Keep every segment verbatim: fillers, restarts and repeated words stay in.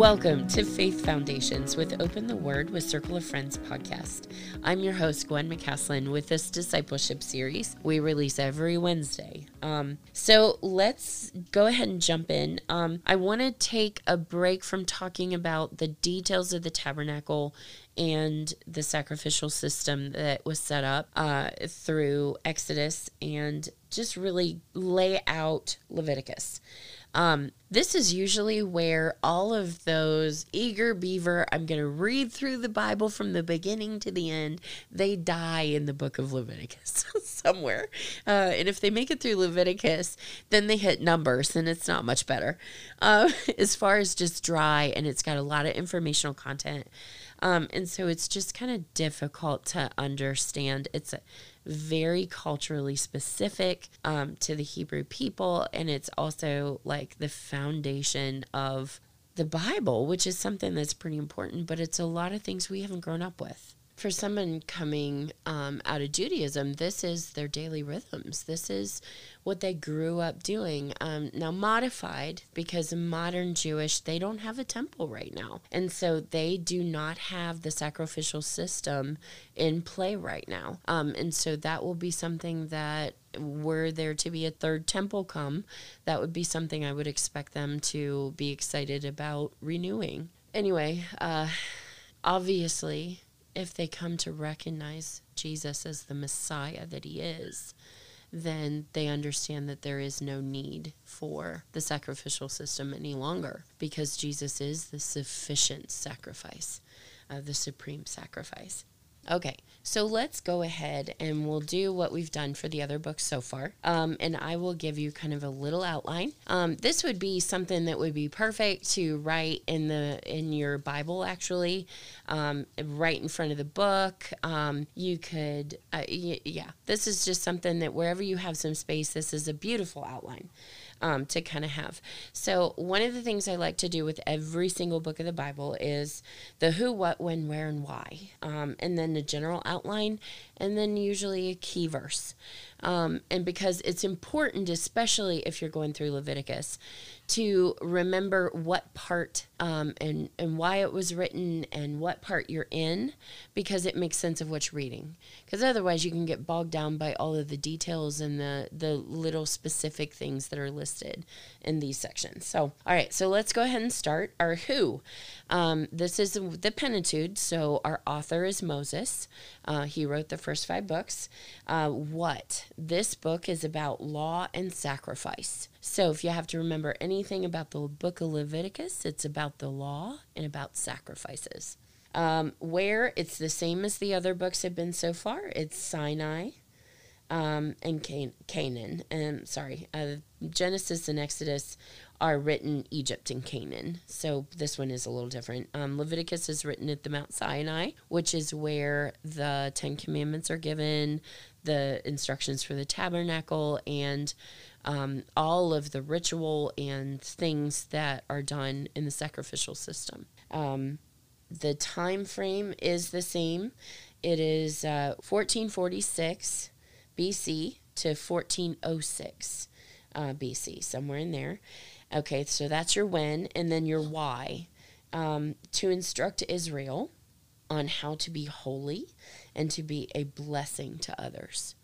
Welcome to Faith Foundations with Open the Word with Circle of Friends podcast. I'm your host, Gwen McCaslin, with this discipleship series we release every Wednesday. Um, so let's go ahead and jump in. Um, I want to take a break from talking about the details of the tabernacle and the sacrificial system that was set up uh, through Exodus and just really lay out Leviticus. Um, this is usually where all of those eager beaver, I'm going to read through the Bible from the beginning to the end, they die in the book of Leviticus somewhere. Uh, and if they make it through Leviticus, then they hit Numbers, and it's not much better uh, as far as just dry, and it's got a lot of informational content. Um, and so it's just kind of difficult to understand. It's a very culturally specific um, to the Hebrew people, and it's also like the foundation of the Bible, which is something that's pretty important, but it's a lot of things we haven't grown up with. For someone coming um, out of Judaism, this is their daily rhythms. This is what they grew up doing. Um, now modified, because modern Jewish, they don't have a temple right now. And so they do not have the sacrificial system in play right now. Um, and so that will be something that, were there to be a third temple come, that would be something I would expect them to be excited about renewing. Anyway, uh, obviously, if they come to recognize Jesus as the Messiah that he is, then they understand that there is no need for the sacrificial system any longer, because Jesus is the sufficient sacrifice, uh, the supreme sacrifice. Okay, so let's go ahead and we'll do what we've done for the other books so far, um, and I will give you kind of a little outline. Um, this would be something that would be perfect to write in the in your Bible, actually, um, right in front of the book. Um, you could, uh, y- yeah, this is just something that wherever you have some space, this is a beautiful outline. Um, to kind of have. So one of the things I like to do with every single book of the Bible is the who, what, when, where, and why, um, and then the general outline, and then usually a key verse. Um, and because it's important, especially if you're going through Leviticus, to remember what part um, and, and why it was written and what part you're in, because it makes sense of what you're reading. Because otherwise you can get bogged down by all of the details and the, the little specific things that are listed in these sections. So, all right, so let's go ahead and start our who. Um, this is the Pentateuch, so our author is Moses. Uh, he wrote the first five books. Uh, what? This book is about law and sacrifice. So if you have to remember anything about the book of Leviticus, it's about the law and about sacrifices. Um, where? It's the same as the other books have been so far. It's Sinai. Um, and Can- Canaan, um, sorry, uh, Genesis and Exodus are written Egypt and Canaan, so this one is a little different. Um, Leviticus is written at the Mount Sinai, which is where the Ten Commandments are given, the instructions for the tabernacle, and um, all of the ritual and things that are done in the sacrificial system. Um, the time frame is the same. It is uh, fourteen forty-six B C to fourteen oh six uh, B C, somewhere in there. Okay, so that's your when, and then your why. Um, to instruct Israel on how to be holy and to be a blessing to others.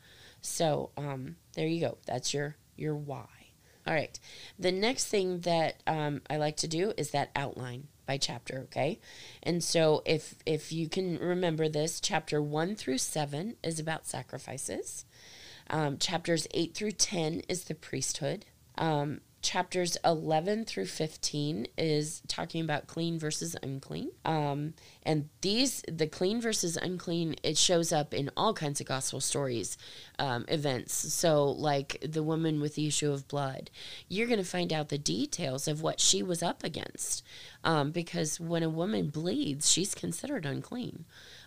So um, there you go. That's your, your why. All right. The next thing that um, I like to do is that outline by chapter, okay? And so if if you can remember this, chapter one through seven is about sacrifices. Um, chapters eight through ten is the priesthood. Um, chapters eleven through fifteen is talking about clean versus unclean. Um, and these, the clean versus unclean, it shows up in all kinds of gospel stories, um, events. So like the woman with the issue of blood, you're going to find out the details of what she was up against. Um, because when a woman bleeds, she's considered unclean.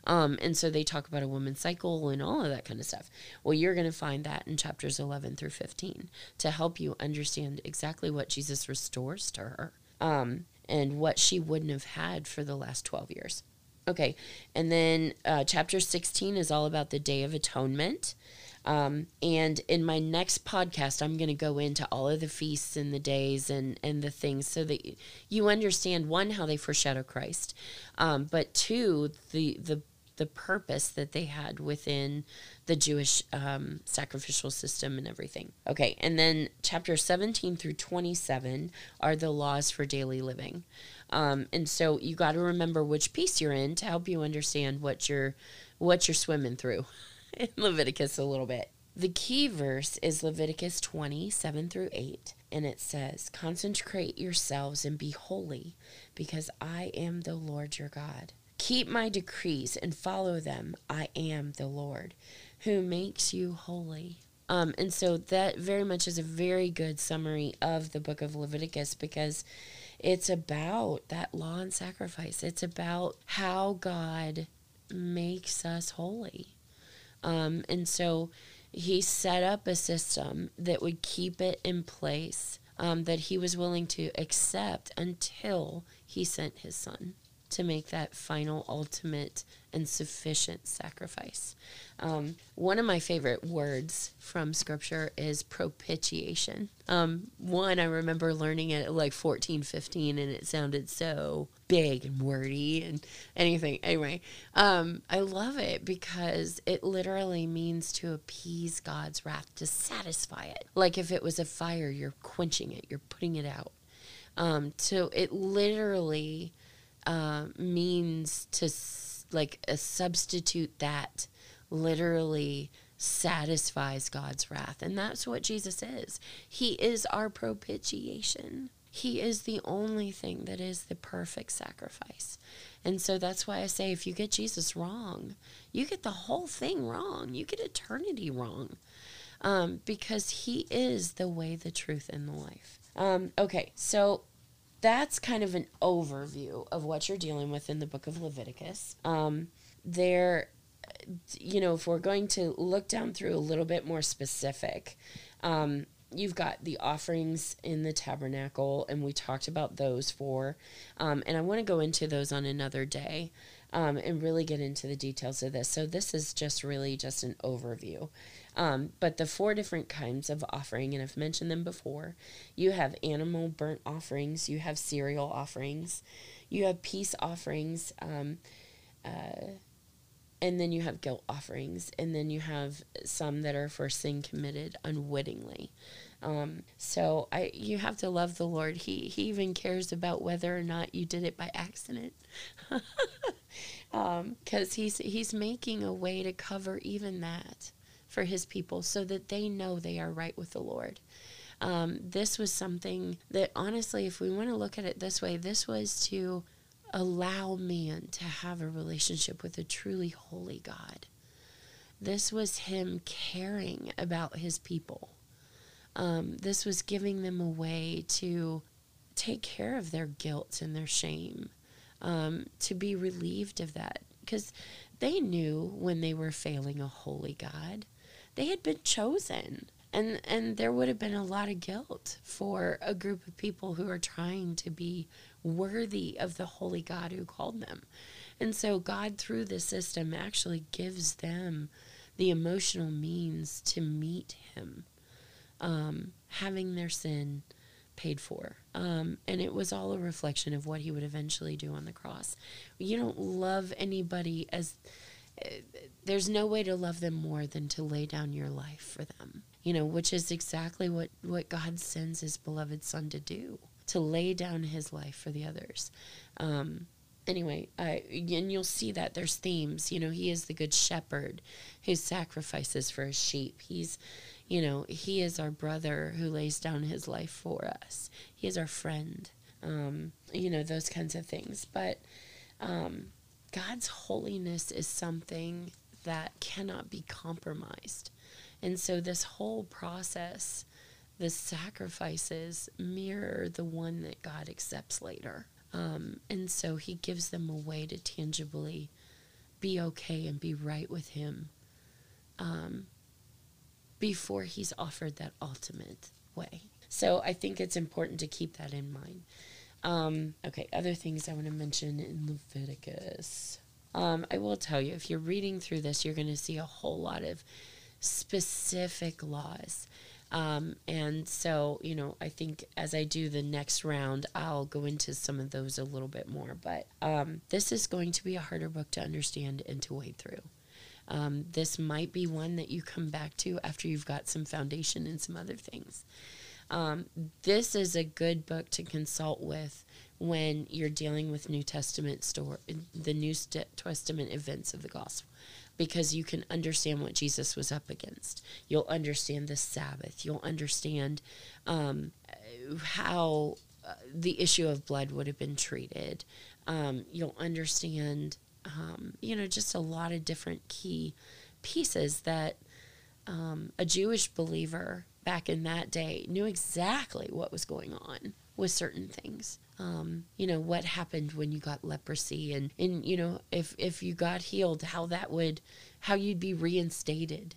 Um, and so they talk about a woman's cycle and all of that kind of stuff. Well, you're going to find that in chapters eleven through fifteen to help you understand exactly what Jesus restores to her um, and what she wouldn't have had for the last twelve years. Okay, and then uh, chapter sixteen is all about the Day of Atonement. Um, and in my next podcast, I'm going to go into all of the feasts and the days and, and the things so that you understand, one, how they foreshadow Christ, um, but two, the, the the purpose that they had within the Jewish um, sacrificial system and everything. Okay, and then chapter seventeen through twenty-seven are the laws for daily living. Um, and so you got to remember which piece you're in to help you understand what you're, what you're swimming through. In Leviticus a little bit. The key verse is Leviticus twenty, seven through eight, and it says, "Consecrate yourselves and be holy, because I am the Lord your God. Keep my decrees and follow them. I am the Lord, who makes you holy." Um, and so that very much is a very good summary of the book of Leviticus, because it's about that law and sacrifice. It's about how God makes us holy. Um, and so he set up a system that would keep it in place, um, that he was willing to accept until he sent his son to make that final, ultimate, and sufficient sacrifice. Um, one of my favorite words from Scripture is propitiation. Um, one, I remember learning it at like fourteen, fifteen, and it sounded so big and wordy and anything. Anyway, um, I love it because it literally means to appease God's wrath, to satisfy it. Like if it was a fire, you're quenching it, you're putting it out. Um, so it literally... Uh, means to s- like a substitute that literally satisfies God's wrath. And that's what Jesus is. He is our propitiation. He is the only thing that is the perfect sacrifice. And so that's why I say, if you get Jesus wrong, you get the whole thing wrong. You get eternity wrong. Um, because he is the way, the truth, and the life. Um, okay, so... That's kind of an overview of what you're dealing with in the book of Leviticus. Um, there, you know, if we're going to look down through a little bit more specific, um, you've got the offerings in the tabernacle, and we talked about those four. Um, and I want to go into those on another day um, and really get into the details of this. So this is just really just an overview. Um, but the four different kinds of offering, and I've mentioned them before, you have animal burnt offerings, you have cereal offerings, you have peace offerings, um, uh, and then you have guilt offerings, and then you have some that are for sin committed unwittingly. Um, so I, you have to love the Lord. He, he even cares about whether or not you did it by accident. um, 'cause he's, he's making a way to cover even that for his people, so that they know they are right with the Lord. Um, this was something that, honestly, if we want to look at it this way, this was to allow man to have a relationship with a truly holy God. This was him caring about his people. Um, this was giving them a way to take care of their guilt and their shame, um, to be relieved of that, because they knew when they were failing a holy God. They had been chosen, and, and there would have been a lot of guilt for a group of people who are trying to be worthy of the holy God who called them. And so God, through this system, actually gives them the emotional means to meet him, um, having their sin paid for. Um, and it was all a reflection of what he would eventually do on the cross. You don't love anybody as... There's no way to love them more than to lay down your life for them, you know, which is exactly what, what God sends his beloved son to do, to lay down his life for the others. Um, anyway, I, and you'll see that there's themes, you know, he is the good shepherd who sacrifices for his sheep. He's, you know, he is our brother who lays down his life for us. He is our friend, um, you know, those kinds of things. But, um, God's holiness is something that cannot be compromised. And so this whole process, the sacrifices, mirror the one that God accepts later. Um, and so he gives them a way to tangibly be okay and be right with him um, before he's offered that ultimate way. So I think it's important to keep that in mind. Um, okay, other things I want to mention in Leviticus. Um, I will tell you, if you're reading through this, you're going to see a whole lot of specific laws. Um, and so, you know, I think as I do the next round, I'll go into some of those a little bit more. But um, this is going to be a harder book to understand and to wade through. Um, this might be one that you come back to after you've got some foundation and some other things. Um, this is a good book to consult with when you're dealing with New Testament store, the New Testament events of the gospel, because you can understand what Jesus was up against. You'll understand the Sabbath. You'll understand um, how uh, the issue of blood would have been treated. Um, you'll understand, um, you know, just a lot of different key pieces that um, a Jewish believer back in that day knew exactly what was going on with certain things. Um, you know, what happened when you got leprosy, and, and you know, if, if you got healed, how that would, how you'd be reinstated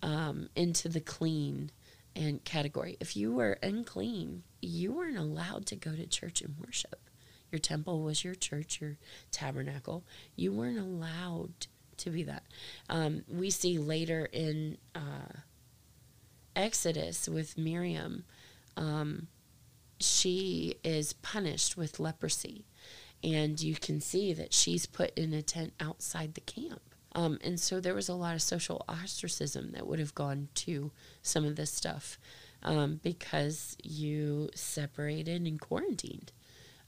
um, into the clean and category. If you were unclean, you weren't allowed to go to church and worship. Your temple was your church, your tabernacle. You weren't allowed to be that. Um, we see later in uh, Exodus with Miriam, um, she is punished with leprosy, and you can see that she's put in a tent outside the camp. Um, and so there was a lot of social ostracism that would have gone to some of this stuff um, because you separated and quarantined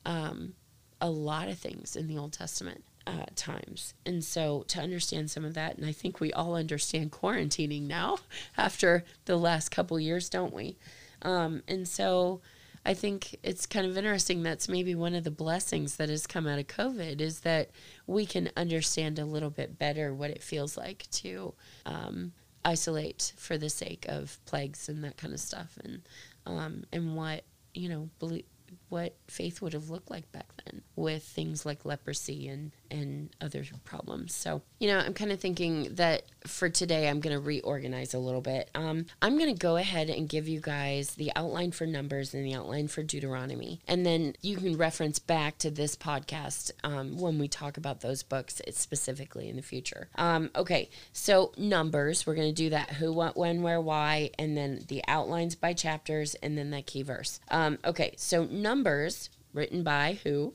um, a lot of things in the Old Testament uh, times. And so to understand some of that, and I think we all understand quarantining now after the last couple years, don't we? Um, and so I think it's kind of interesting. That's maybe one of the blessings that has come out of COVID, is that we can understand a little bit better what it feels like to um, isolate for the sake of plagues and that kind of stuff, and um, and what you know ble- what faith would have looked like back then with things like leprosy and and other problems. So you know, I'm kind of thinking that for today, I'm going to reorganize a little bit. Um, I'm going to go ahead and give you guys the outline for Numbers and the outline for Deuteronomy. And then you can reference back to this podcast um, when we talk about those books specifically in the future. Um, okay, so Numbers, we're going to do that who, what, when, where, why, and then the outlines by chapters, and then that key verse. Um, okay, so Numbers, written by who?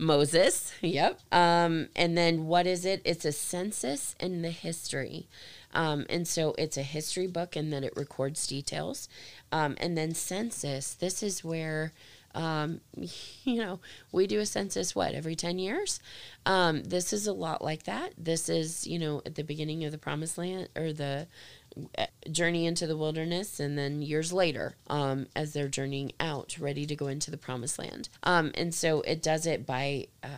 Moses. Yep. Um, and then what is it? It's a census and the history. Um, and so it's a history book, and then it records details. Um, and then census. This is where, um, you know, we do a census, what, every ten years? Um, this is a lot like that. This is, you know, at the beginning of the Promised Land, or the journey into the wilderness, and then years later um, as they're journeying out, ready to go into the Promised Land. Um, and so it does it by uh,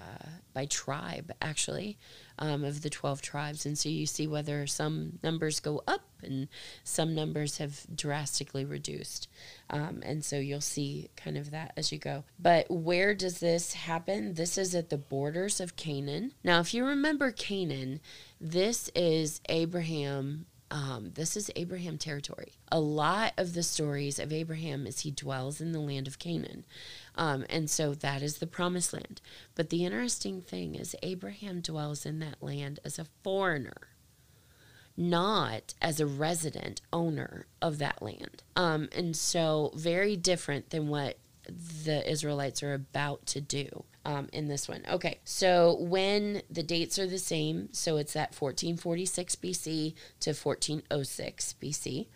by tribe, actually, um, of the twelve tribes. And so you see whether some numbers go up and some numbers have drastically reduced. Um, and so you'll see kind of that as you go. But where does this happen? This is at the borders of Canaan. Now, if you remember Canaan, this is Abraham Um, this is Abraham territory. A lot of the stories of Abraham is he dwells in the land of Canaan. Um, and so that is the Promised Land. But the interesting thing is Abraham dwells in that land as a foreigner, not as a resident owner of that land. Um, and so very different than what the Israelites are about to do um, in this one. Okay, so when the dates are the same, so it's that fourteen forty-six B C to fourteen oh six B C.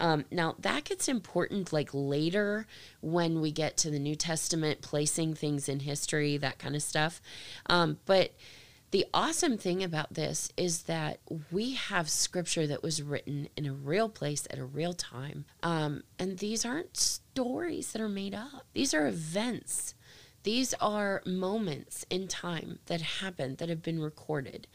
Um, now, that gets important like later when we get to the New Testament, placing things in history, that kind of stuff. Um, but the awesome thing about this is that we have scripture that was written in a real place at a real time. Um, and these aren't stories that are made up. These are events. These are moments in time that happened, that have been recorded.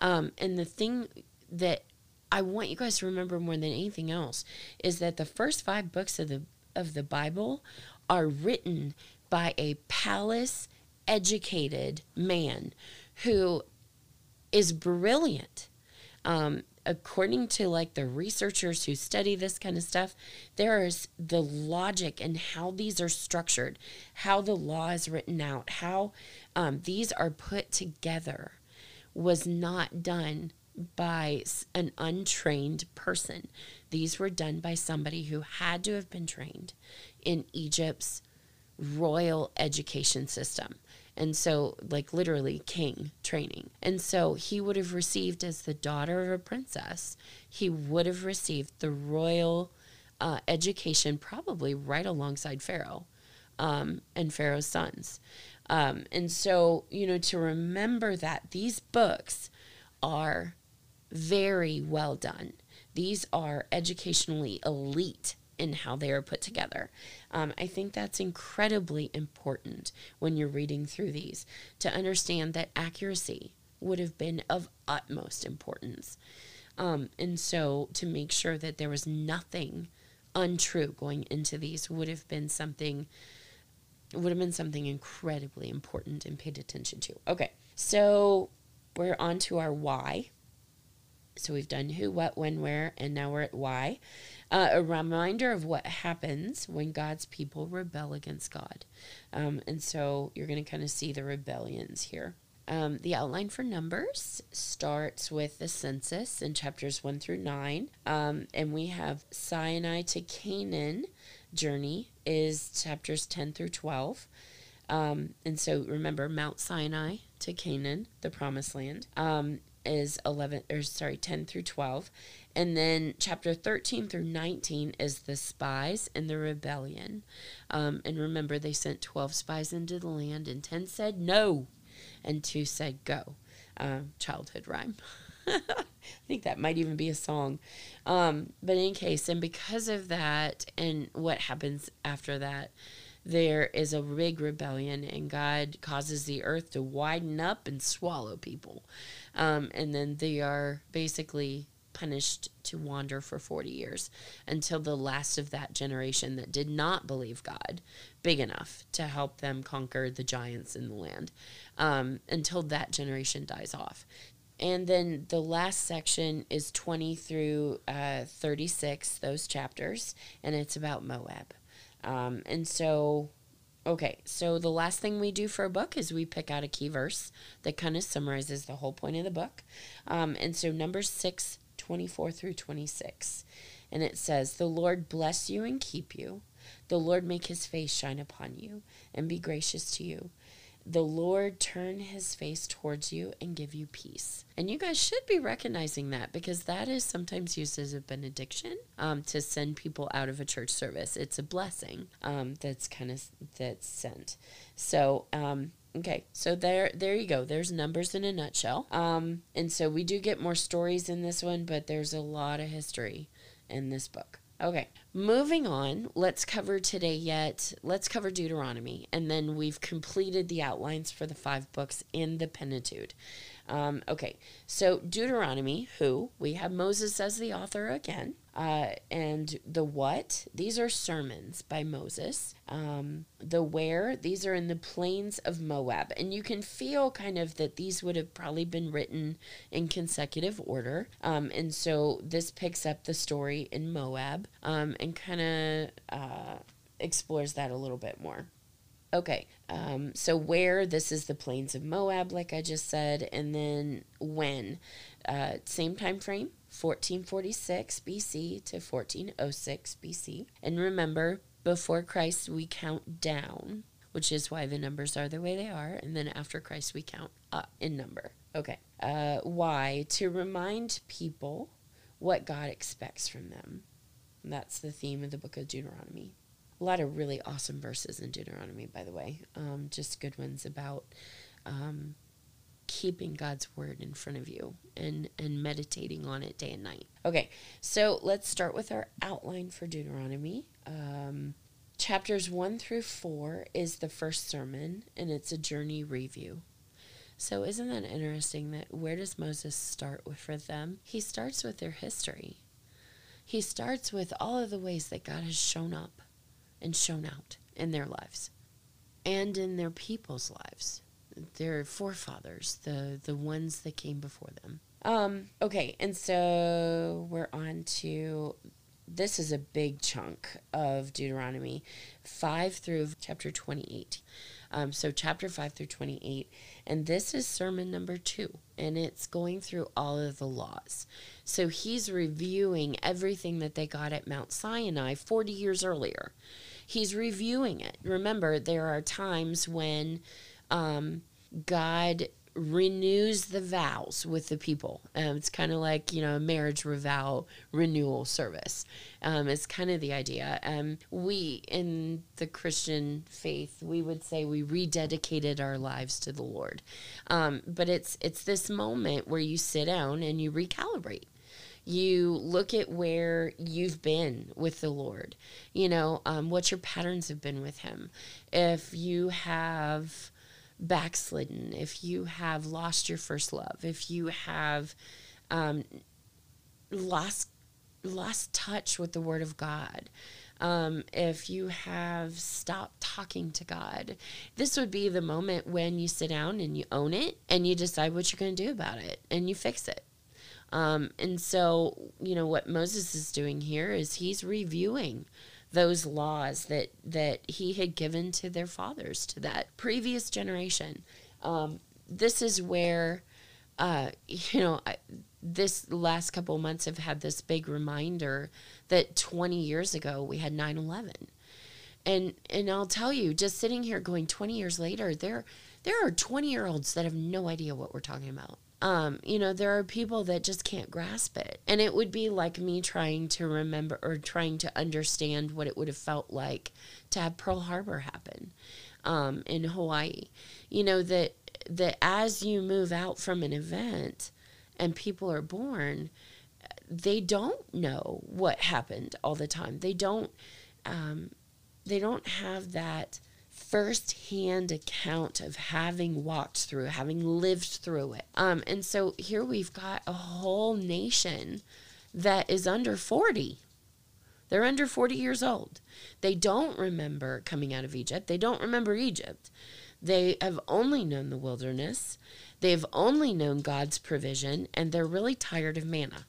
Um, and the thing that I want you guys to remember more than anything else is that the first five books of the, of the Bible are written by a palace-educated man who is brilliant. Um, according to like the researchers who study this kind of stuff, there is the logic and how these are structured, how the law is written out, how um, these are put together was not done by an untrained person. These were done by somebody who had to have been trained in Egypt's royal education system. And so, like, literally king training. And so he would have received, as the daughter of a princess, he would have received the royal uh, education, probably right alongside Pharaoh um, and Pharaoh's sons. Um, and so, you know, to remember that these books are very well done. These are educationally elite in how they are put together. Um, I think that's incredibly important when you're reading through these, to understand that accuracy would have been of utmost importance. Um, and so to make sure that there was nothing untrue going into these would have been something would have been something incredibly important and paid attention to. Okay, so we're on to our why. So we've done who, what, when, where, and now we're at why. Uh, a reminder of what happens when God's people rebel against God. Um, and so you're going to kind of see the rebellions here. Um, the outline for Numbers starts with the census in chapters one through nine. Um, and we have Sinai to Canaan journey is chapters ten through twelve. Um, and so remember, Mount Sinai to Canaan, the promised land. Um, is eleven or sorry ten through twelve, and then chapter thirteen through nineteen is the spies and the rebellion. Um, and remember, they sent twelve spies into the land, and ten said no and two said go. Um, childhood rhyme. I think that might even be a song. Um, but in case, and because of that and what happens after that, there is a big rebellion, and God causes the earth to widen up and swallow people. Um, and then they are basically punished to wander for forty years until the last of that generation that did not believe God big enough to help them conquer the giants in the land, um, until that generation dies off. And then the last section is twenty through thirty-six, those chapters, and it's about Moab. Um, and so, okay, so the last thing we do for a book is we pick out a key verse that kind of summarizes the whole point of the book. Um, and so Numbers six, twenty-four through twenty-six. And it says, "The Lord bless you and keep you. The Lord make his face shine upon you and be gracious to you. The Lord turn his face towards you and give you peace." And you guys should be recognizing that, because that is sometimes used as a benediction um, to send people out of a church service. It's a blessing um, that's kind of that's sent. So, um, okay, so there, there you go. There's Numbers in a nutshell. Um, and so we do get more stories in this one, but there's a lot of history in this book. Okay, moving on, let's cover today yet, let's cover Deuteronomy, and then we've completed the outlines for the five books in the Pentateuch. Um, okay, so Deuteronomy, who, we have Moses as the author again, uh, and the what, these are sermons by Moses. Um, the where, these are in the plains of Moab, and you can feel kind of that these would have probably been written in consecutive order, um, and so this picks up the story in Moab, um, and kind of uh, explores that a little bit more. Okay, um, so where, this is the plains of Moab, like I just said, and then when, uh, same time frame, fourteen forty-six B C to fourteen oh six B C. And remember, before Christ we count down, which is why the numbers are the way they are, and then after Christ we count up in number. Okay, uh, why? To remind people what God expects from them. And that's the theme of the book of Deuteronomy. A lot of really awesome verses in Deuteronomy, by the way. Um, just good ones about um, keeping God's word in front of you and, and meditating on it day and night. Okay, so let's start with our outline for Deuteronomy. Um, chapters one through four is the first sermon, and it's a journey review. So isn't that interesting that where does Moses start with for them? He starts with their history. He starts with all of the ways that God has shown up and shown out in their lives and in their people's lives, their forefathers, the, the ones that came before them. Um, okay, and so we're on to, this is a big chunk of Deuteronomy, five through chapter twenty-eight. Um, so chapter five through twenty-eight. And this is sermon number two. And it's going through all of the laws. So he's reviewing everything that they got at Mount Sinai forty years earlier. He's reviewing it. Remember, there are times when um, God renews the vows with the people. Um, it's kind of like, you know, a marriage vow renewal service. Um, it's kind of the idea. Um, we, in the Christian faith, we would say we rededicated our lives to the Lord. Um, but it's, it's this moment where you sit down and you recalibrate. You look at where you've been with the Lord. You know, um, what your patterns have been with him. If you have backslidden, if you have lost your first love, if you have um, lost lost touch with the Word of God, um, if you have stopped talking to God, this would be the moment when you sit down and you own it and you decide what you're going to do about it and you fix it. Um, and so, you know, what Moses is doing here is he's reviewing those laws that, that he had given to their fathers, to that previous generation. Um, this is where, uh, you know, I, this last couple of months have had this big reminder that twenty years ago we had nine eleven. And, and I'll tell you, just sitting here going twenty years later, there, there are twenty-year-olds that have no idea what we're talking about. Um, you know, there are people that just can't grasp it. And it would be like me trying to remember or trying to understand what it would have felt like to have Pearl Harbor happen um, in Hawaii. You know, that that as you move out from an event and people are born, they don't know what happened all the time. They don't, um, they don't have that first-hand account of having walked through, having lived through it. Um, and so here we've got a whole nation that is under forty. They're under forty years old. They don't remember coming out of Egypt. They don't remember Egypt. They have only known the wilderness. They've only known God's provision, and they're really tired of manna.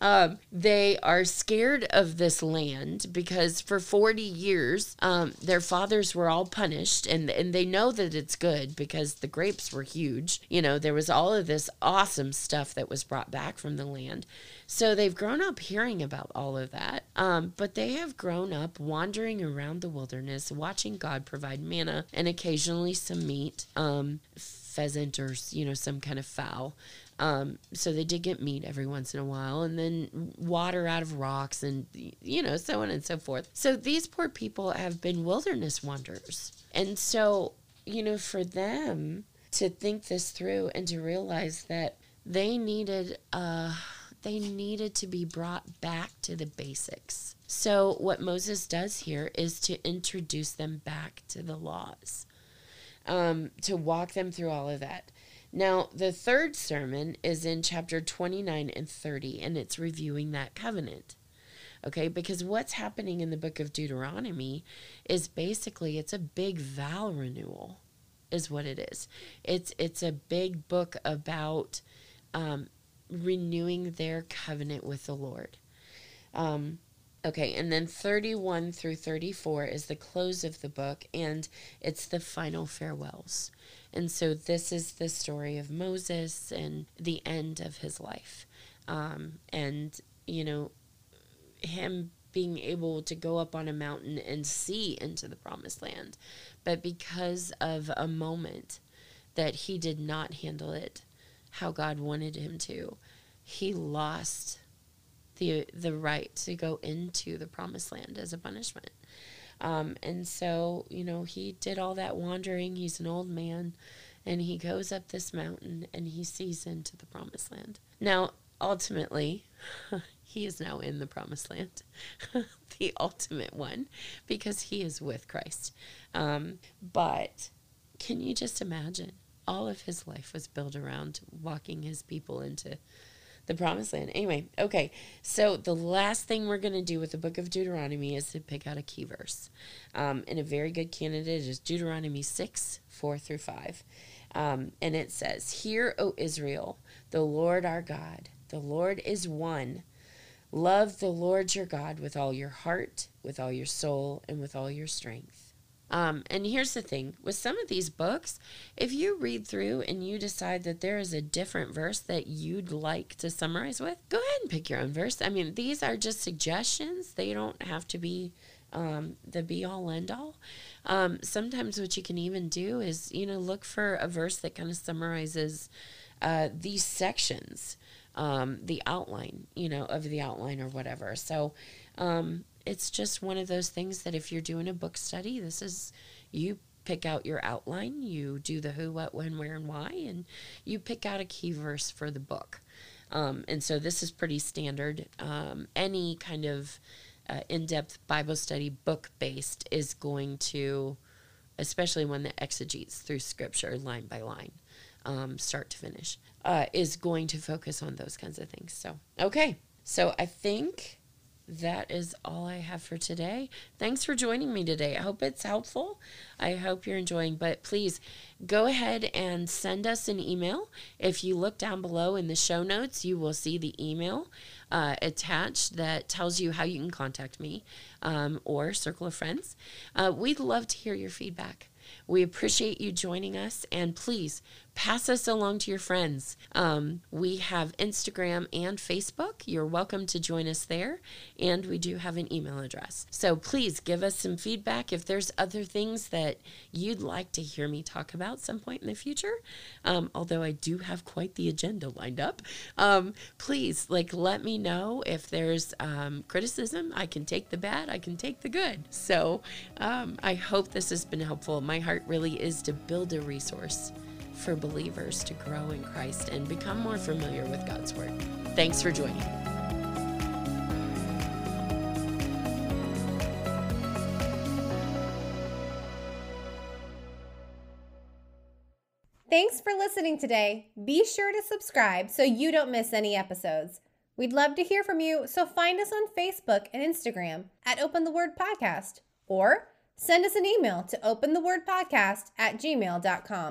um, they are scared of this land because for forty years, um, their fathers were all punished, and, and they know that it's good because the grapes were huge. You know, there was all of this awesome stuff that was brought back from the land. So they've grown up hearing about all of that, um, but they have grown up wandering around the wilderness, watching God provide manna and occasionally some meat, um, pheasant or, you know, some kind of fowl. Um, so they did get meat every once in a while, and then water out of rocks and, you know, so on and so forth. So these poor people have been wilderness wanderers. And so, you know, for them to think this through and to realize that they needed, uh, they needed to be brought back to the basics. So what Moses does here is to introduce them back to the laws, um, to walk them through all of that. Now, the third sermon is in chapter twenty-nine and thirty, and it's reviewing that covenant, okay? Because what's happening in the book of Deuteronomy is basically it's a big vow renewal is what it is. It's it's a big book about um, renewing their covenant with the Lord. Um Okay, and then thirty-one through thirty-four is the close of the book, and it's the final farewells. And so this is the story of Moses and the end of his life. Um, and, you know, him being able to go up on a mountain and see into the promised land. But because of a moment that he did not handle it how God wanted him to, he lost The, the right to go into the promised land as a punishment. Um, and so, you know, he did all that wandering. He's an old man, and he goes up this mountain, and he sees into the promised land. Now, ultimately, he is now in the promised land, the ultimate one, because he is with Christ. Um, but can you just imagine? All of his life was built around walking his people into the promised land. Anyway, okay, so the last thing we're going to do with the book of Deuteronomy is to pick out a key verse. Um, and a very good candidate is Deuteronomy six, four through five. Um, and it says, "Hear, O Israel, the Lord our God, the Lord is one. Love the Lord your God with all your heart, with all your soul, and with all your strength." Um, and here's the thing. With some of these books, if you read through and you decide that there is a different verse that you'd like to summarize with, go ahead and pick your own verse. I mean, these are just suggestions. They don't have to be um, the be-all, end-all. Um, sometimes what you can even do is, you know, look for a verse that kind of summarizes uh, these sections, um, the outline, you know, of the outline or whatever. So um, it's just one of those things that if you're doing a book study, this is, you pick out your outline, you do the who, what, when, where, and why, and you pick out a key verse for the book. Um, and so this is pretty standard. Um, any kind of Uh, in-depth Bible study, book-based, is going to, especially one that exegetes through Scripture line by line, um, start to finish, uh, is going to focus on those kinds of things. So, okay. So I think that is all I have for today. Thanks for joining me today. I hope it's helpful. I hope you're enjoying, but please go ahead and send us an email. If you look down below in the show notes, you will see the email Uh, attached that tells you how you can contact me um, or Circle of Friends. Uh, we'd love to hear your feedback. We appreciate you joining us, and please pass us along to your friends. Um, we have Instagram and Facebook. You're welcome to join us there, and we do have an email address. So please give us some feedback. If there's other things that you'd like to hear me talk about some point in the future, um, although I do have quite the agenda lined up, um, please like let me know if there's um, criticism. I can take the bad. I can take the good. So um, I hope this has been helpful. My heart really is to build a resource for believers to grow in Christ and become more familiar with God's Word. Thanks for joining. Thanks for listening today. Be sure to subscribe so you don't miss any episodes. We'd love to hear from you, so find us on Facebook and Instagram at Open the Word Podcast, or send us an email to open the word podcast at gmail dot com.